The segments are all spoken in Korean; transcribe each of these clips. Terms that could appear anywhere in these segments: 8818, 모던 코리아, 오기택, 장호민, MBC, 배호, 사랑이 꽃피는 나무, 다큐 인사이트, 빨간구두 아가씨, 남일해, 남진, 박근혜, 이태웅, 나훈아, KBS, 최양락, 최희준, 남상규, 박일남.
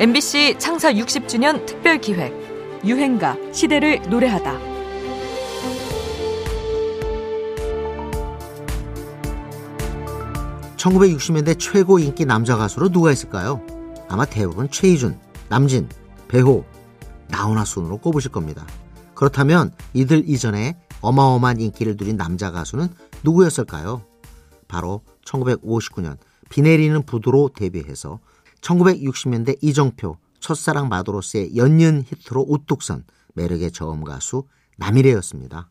MBC 창사 60주년 특별기획 유행가 시대를 노래하다. (1960년대) 최고 인기 남자 가수로 누가 있을까요? 아마 대부분 최희준, 남진, 배호, 나훈아 순으로 꼽으실 겁니다. 그렇다면 이들 이전에 어마어마한 인기를 누린 남자 가수는 누구였을까요? 바로 1959년 비 내리는 부두로 데뷔해서 1960년대 이정표, 첫사랑 마도로스의 연이은 히트로 우뚝 선 매력의 저음 가수 남일해였습니다.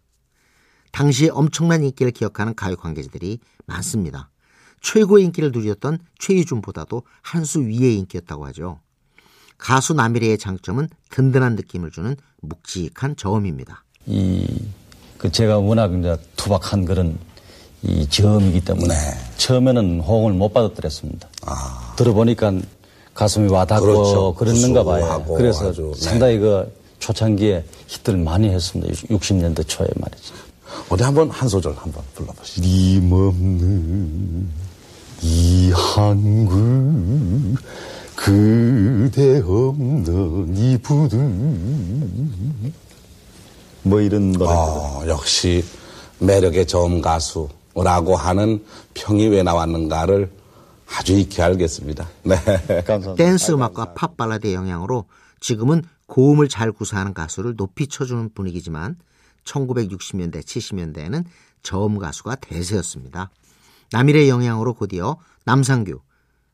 당시 엄청난 인기를 기억하는 가요 관계자들이 많습니다. 최고의 인기를 누렸던 최희준보다도 한 수 위의 인기였다고 하죠. 가수 남일해의 장점은 든든한 느낌을 주는 묵직한 저음입니다. 제가 워낙 이제 투박한 그런 이 저음이기 때문에 처음에는 호응을 못 받았더랬습니다. 들어보니까 가슴이 와닿고 그렇죠. 그랬는가 봐요. 그래서 아주, 상당히 그 초창기에 히트를 많이 했습니다. 60년대 초에 말이죠. 어디 한번 한 소절 한번 불러보시죠. 님 없는 이 한국 그대 없는 이 부두 뭐 이런 노래. 역시 매력의 저음 가수. 라고 하는 평이 왜 나왔는가를 아주 익히 알겠습니다. 네. 감사합니다. 댄스 음악과 팝 발라드의 영향으로 지금은 고음을 잘 구사하는 가수를 높이 쳐주는 분위기지만 1960년대, 70년대에는 저음 가수가 대세였습니다. 남일의 영향으로 곧이어 남상규,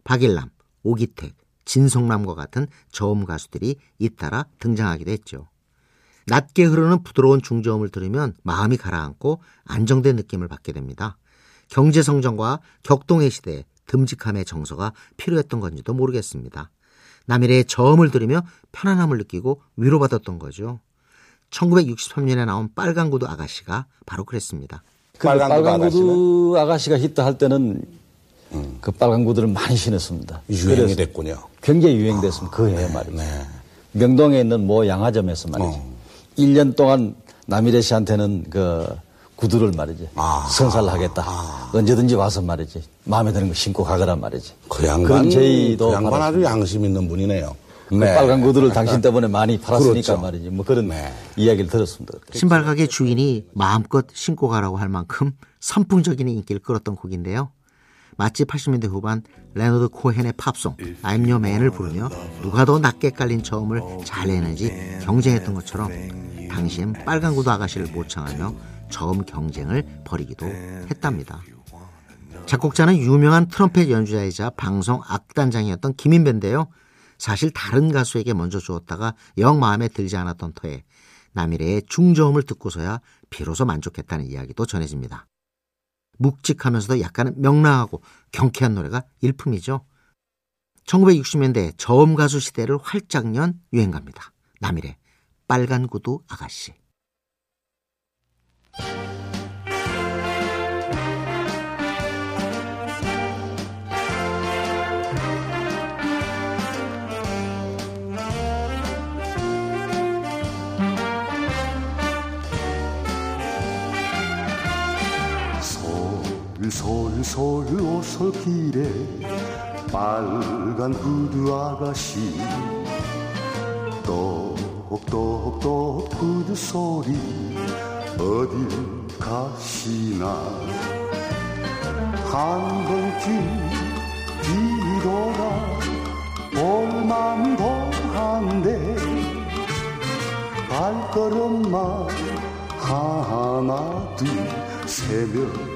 박일남, 오기택, 진성남과 같은 저음 가수들이 잇따라 등장하기도 했죠. 낮게 흐르는 부드러운 중저음을 들으면 마음이 가라앉고 안정된 느낌을 받게 됩니다. 경제성장과 격동의 시대에 듬직함의 정서가 필요했던 건지도 모르겠습니다. 남일해의 저음을 들으며 편안함을 느끼고 위로받았던 거죠. 1963년에 나온 빨간구두 아가씨가 바로 그랬습니다. 그 빨간구두 아가씨가 히트할 때는 그 빨간구두를 많이 신었습니다. 유행이 됐군요. 굉장히 유행됐습니다. 그 해에 말입니다. 네. 명동에 있는 모 양화점에서 말이죠. 1년 동안 남일해 씨한테는 그 구두를 말이지 선사를 하겠다. 언제든지 와서 말이지 마음에 드는 거 신고 가거라 말이지. 그 양반, 아주 양심 있는 분이네요. 네. 그 빨간 구두를 당신 때문에 많이 팔았으니까 그렇죠. 말이지. 뭐 그런 이야기를 들었습니다. 신발 가게 주인이 마음껏 신고 가라고 할 만큼 선풍적인 인기를 끌었던 곡인데요. 맛집 80년대 후반 레너드 코헨의 팝송 I'm Your Man을 부르며 누가 더 낮게 깔린 저음을 잘 내는지 경쟁했던 것처럼 당시엔 빨간구두 아가씨를 모창하며 저음 경쟁을 벌이기도 했답니다. 작곡자는 유명한 트럼펫 연주자이자 방송 악단장이었던 김인배인데요. 사실 다른 가수에게 먼저 주었다가 영 마음에 들지 않았던 터에 남일해의 중저음을 듣고서야 비로소 만족했다는 이야기도 전해집니다. 묵직하면서도 약간 명랑하고 경쾌한 노래가 일품이죠. 1960년대 저음 가수 시대를 활짝 연 유행가입니다. 남일해 빨간구두 아가씨. 솔솔 오솔 길에 빨간 구두 아가씨 똑똑똑 구두 소리 어딜 가시나 한 번쯤 뒤돌아 볼 맘도 한데 발걸음만 하나 둘 세면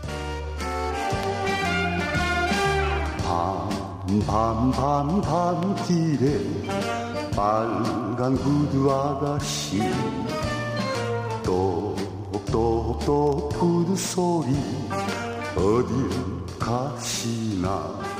밤밤밤 길에 빨간 구두 아가씨 똑똑똑 구두 소리 어딜 가시나